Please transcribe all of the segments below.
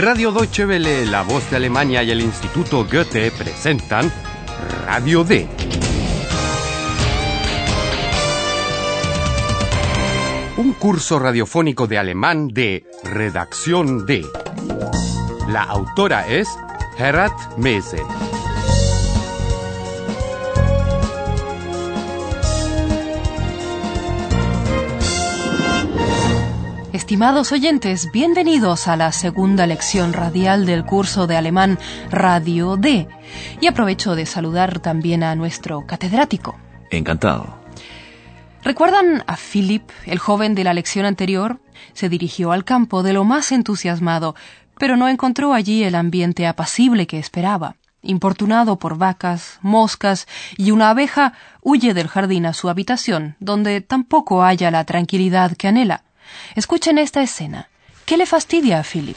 Radio Deutsche Welle, La Voz de Alemania y el Instituto Goethe presentan Radio D. Un curso radiofónico de alemán de Redacción D. La autora es Gerhard Meise. Estimados oyentes, bienvenidos a la segunda lección radial del curso de alemán Radio D. Y aprovecho de saludar también a nuestro catedrático. Encantado. ¿Recuerdan a Philip, el joven de la lección anterior? Se dirigió al campo de lo más entusiasmado, pero no encontró allí el ambiente apacible que esperaba. Importunado por vacas, moscas y una abeja, huye del jardín a su habitación, donde tampoco halla la tranquilidad que anhela. Escuchen esta escena. ¿Qué le fastidia a Philip?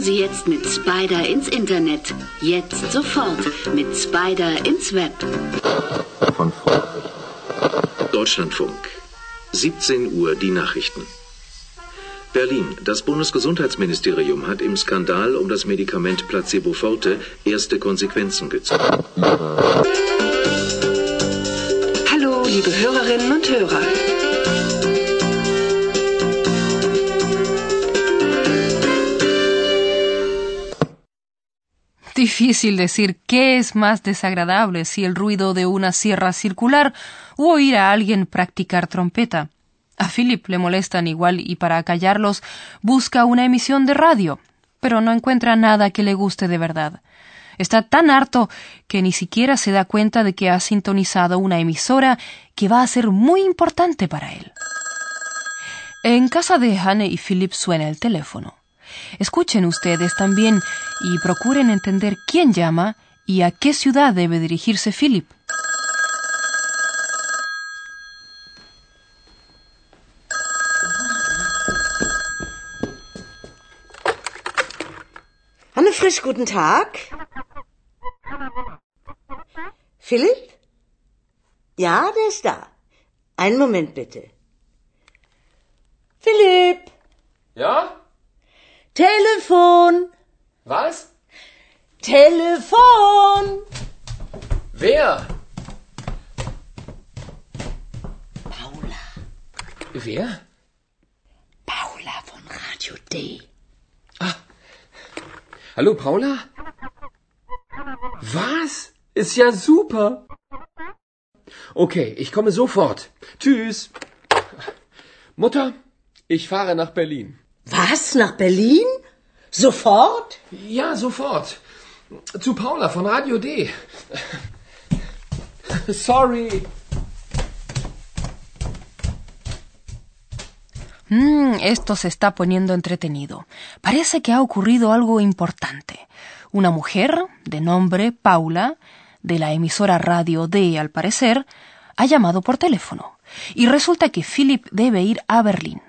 Sie jetzt mit Spider ins Internet. Jetzt sofort mit Spider ins Web. Von Frankreich. Deutschlandfunk. 17 Uhr die Nachrichten. Berlin. Das Bundesgesundheitsministerium hat im Skandal um das Medikament Placebo Forte erste Konsequenzen gezogen. Hallo, liebe Hörerinnen und Hörer. Difícil decir qué es más desagradable, si el ruido de una sierra circular u oír a alguien practicar trompeta. A Philip le molestan igual y para acallarlos busca una emisión de radio, pero no encuentra nada que le guste de verdad. Está tan harto que ni siquiera se da cuenta de que ha sintonizado una emisora que va a ser muy importante para él. En casa de Hanne y Philip suena el teléfono. Escuchen ustedes también y procuren entender quién llama y a qué ciudad debe dirigirse Philip. Hanne Frisch, guten Tag. Philip? Ja, der ist da. Einen Moment bitte. Philip? Ja? Telefon! Was? Telefon! Wer? Paula. Wer? Paula von Radio D. Ah. Hallo, Paula? Was? Ist ja super! Okay, ich komme sofort. Tschüss. Mutter, ich fahre nach Berlin. Was? Nach Berlin? Sofort? Ja, sofort. Zu Paula von Radio D. Sorry. Esto se está poniendo entretenido. Parece que ha ocurrido algo importante. Una mujer, de nombre Paula, de la emisora Radio D, al parecer, ha llamado por teléfono. Y resulta que Philip debe ir a Berlín.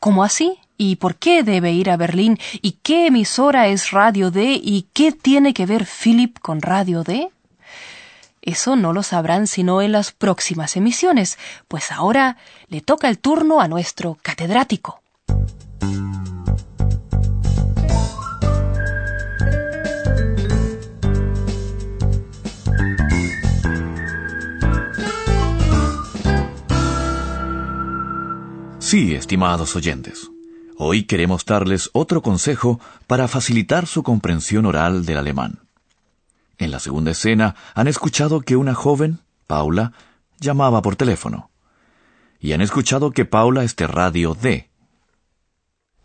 ¿Cómo así? ¿Y por qué debe ir a Berlín? ¿Y qué emisora es Radio D? ¿Y qué tiene que ver Philip con Radio D? Eso no lo sabrán sino en las próximas emisiones, pues ahora le toca el turno a nuestro catedrático. Sí, estimados oyentes, hoy queremos darles otro consejo para facilitar su comprensión oral del alemán. En la segunda escena han escuchado que una joven, Paula, llamaba por teléfono. Y han escuchado que Paula es de Radio D.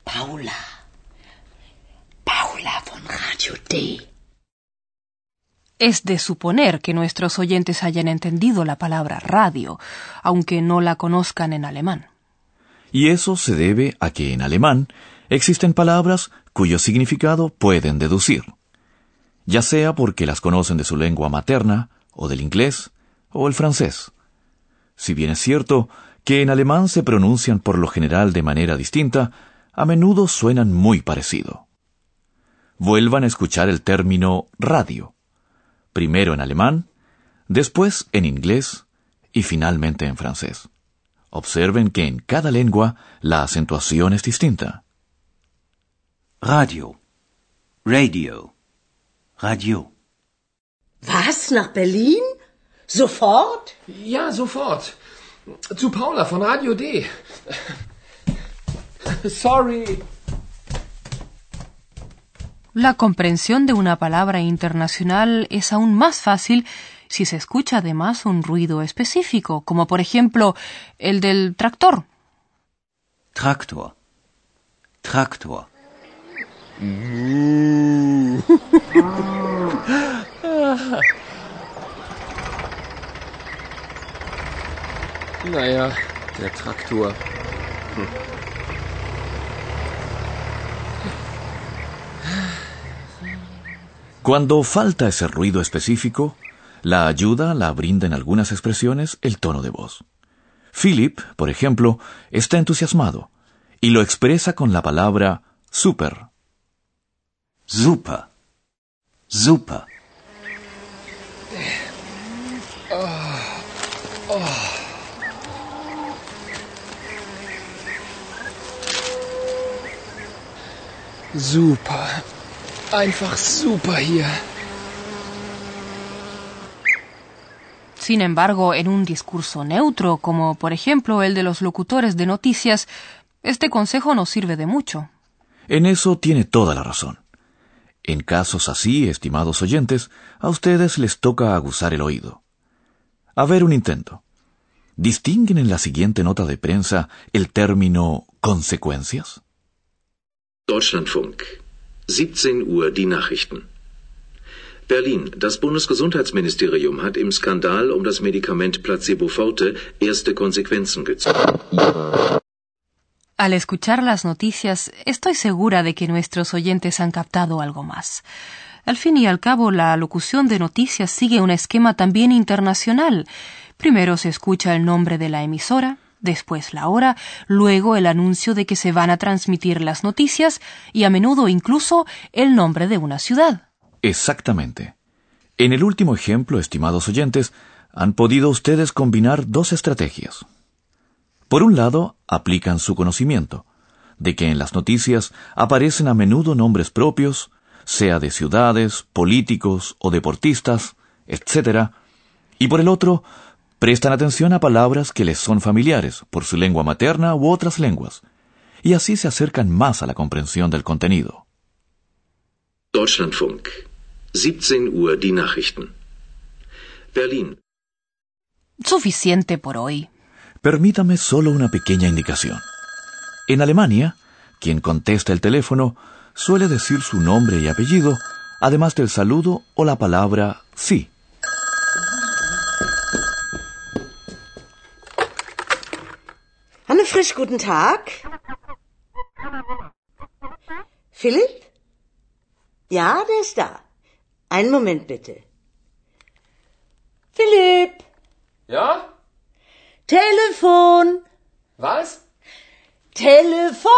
Paula. Paula von Radio D. Es de suponer que nuestros oyentes hayan entendido la palabra radio, aunque no la conozcan en alemán. Y eso se debe a que en alemán existen palabras cuyo significado pueden deducir, ya sea porque las conocen de su lengua materna, o del inglés, o el francés. Si bien es cierto que en alemán se pronuncian por lo general de manera distinta, a menudo suenan muy parecido. Vuelvan a escuchar el término radio, primero en alemán, después en inglés y finalmente en francés. Observen que en cada lengua la acentuación es distinta. Radio. Radio. Radio. Was? Nach Berlin? Sofort? Ja, sofort. Zu Paula von Radio D. Sorry. La comprensión de una palabra internacional es aún más fácil si se escucha además un ruido específico, como por ejemplo el del tractor. Tractor. Tractor. Naja, der Traktor. Cuando falta ese ruido específico, la ayuda la brinda en algunas expresiones el tono de voz. Philip, por ejemplo, está entusiasmado y lo expresa con la palabra super. Super. Super. Super. Einfach super hier. Sin embargo, en un discurso neutro, como por ejemplo el de los locutores de noticias, este consejo no sirve de mucho. En eso tiene toda la razón. En casos así, estimados oyentes, a ustedes les toca aguzar el oído. A ver un intento. ¿Distinguen en la siguiente nota de prensa el término consecuencias? Deutschlandfunk. 17 Uhr die Nachrichten. Berlin. Das Bundesgesundheitsministerium hat im Skandal um das Medikament Placebo Forte erste Konsequenzen gezogen. Al escuchar las noticias, estoy segura de que nuestros oyentes han captado algo más. Al fin y al cabo, la locución de noticias sigue un esquema también internacional. Primero se escucha el nombre de la emisora, después la hora, luego el anuncio de que se van a transmitir las noticias y a menudo incluso el nombre de una ciudad. Exactamente. En el último ejemplo, estimados oyentes, han podido ustedes combinar dos estrategias. Por un lado, aplican su conocimiento de que en las noticias aparecen a menudo nombres propios, sea de ciudades, políticos o deportistas, etc. Y por el otro, prestan atención a palabras que les son familiares por su lengua materna u otras lenguas, y así se acercan más a la comprensión del contenido. Deutschlandfunk. 17 Uhr die Nachrichten. Berlin. Suficiente por hoy. Permítame solo una pequeña indicación. En Alemania, quien contesta el teléfono suele decir su nombre y apellido, además del saludo o la palabra sí. Hanne Frisch, guten Tag. Philipp? Ja, der ist da. Einen Moment bitte. Philipp? Ja? Telefon. Was? Telefon.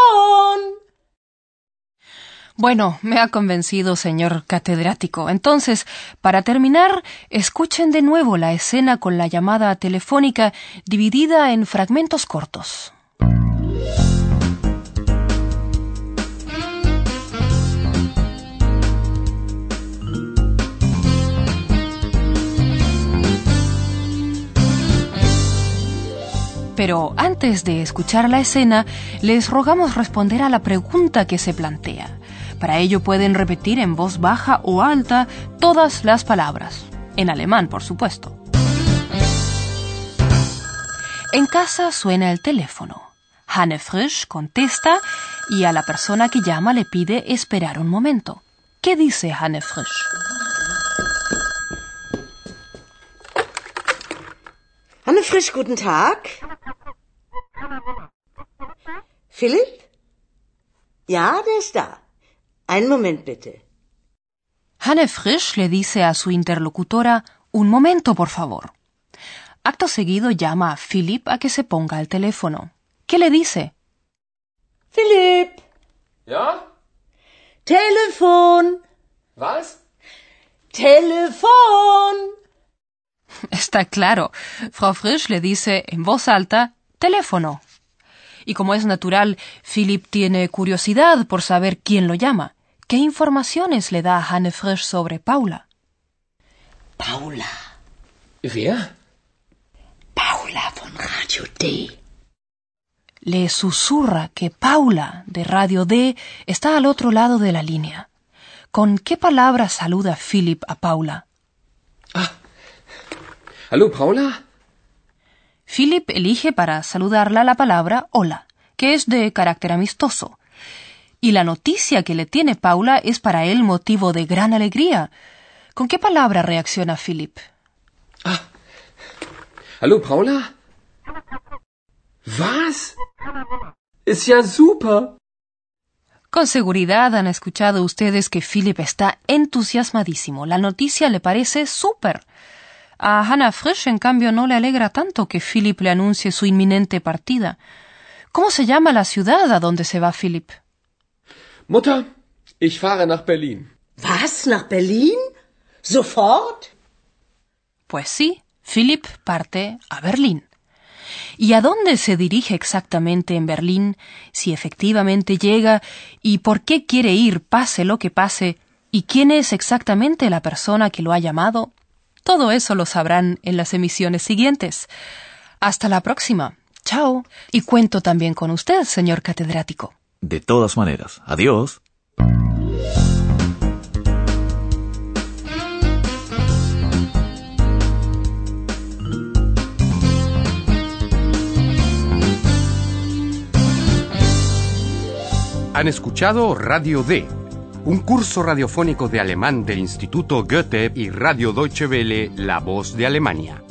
Bueno, me ha convencido, señor catedrático. Entonces, para terminar, escuchen de nuevo la escena con la llamada telefónica dividida en fragmentos cortos. pero antes de escuchar la escena, les rogamos responder a la pregunta que se plantea. Para ello pueden repetir en voz baja o alta todas las palabras, en alemán, por supuesto. En casa suena el teléfono. Hanne Frisch contesta y a la persona que llama le pide esperar un momento. ¿Qué dice Hanne Frisch? Hanne Frisch, guten Tag. Philip? Ja, der ist da. Ein Moment bitte. Hanne Frisch le dice a su interlocutora, un momento, por favor. Acto seguido llama a Philip a que se ponga al teléfono. ¿Qué le dice? Philip. ¿Ya? Telefon. ¿Was? Telefon. Está claro. Frau Frisch le dice en voz alta, teléfono. Y como es natural, Philip tiene curiosidad por saber quién lo llama. ¿Qué informaciones le da a Hanne Frisch sobre Paula? Paula. ¿Wer? Paula von Radio D. Le susurra que Paula, de Radio D, está al otro lado de la línea. ¿Con qué palabra saluda Philip a Paula? Ah. ¿Aló, Paula? Philip elige para saludarla la palabra hola, que es de carácter amistoso. Y la noticia que le tiene Paula es para él motivo de gran alegría. ¿Con qué palabra reacciona Philip? Ah. ¿Aló, Paula? ¿Was? ¡Es ya super! Con seguridad han escuchado ustedes que Philip está entusiasmadísimo. La noticia le parece súper. A Hanne Frisch, en cambio, no le alegra tanto que Philip le anuncie su inminente partida. ¿Cómo se llama la ciudad a donde se va Philip? Mutter, ich fahre nach Berlin. ¿Was? ¿Nach Berlin? ¿Sofort? Pues sí, Philip parte a Berlín. ¿Y a dónde se dirige exactamente en Berlín, si efectivamente llega, y por qué quiere ir, pase lo que pase, y quién es exactamente la persona que lo ha llamado? Todo eso lo sabrán en las emisiones siguientes. Hasta la próxima. Chao. Y cuento también con usted, señor catedrático. De todas maneras. Adiós. Han escuchado Radio D, un curso radiofónico de alemán del Instituto Goethe y Radio Deutsche Welle, La Voz de Alemania.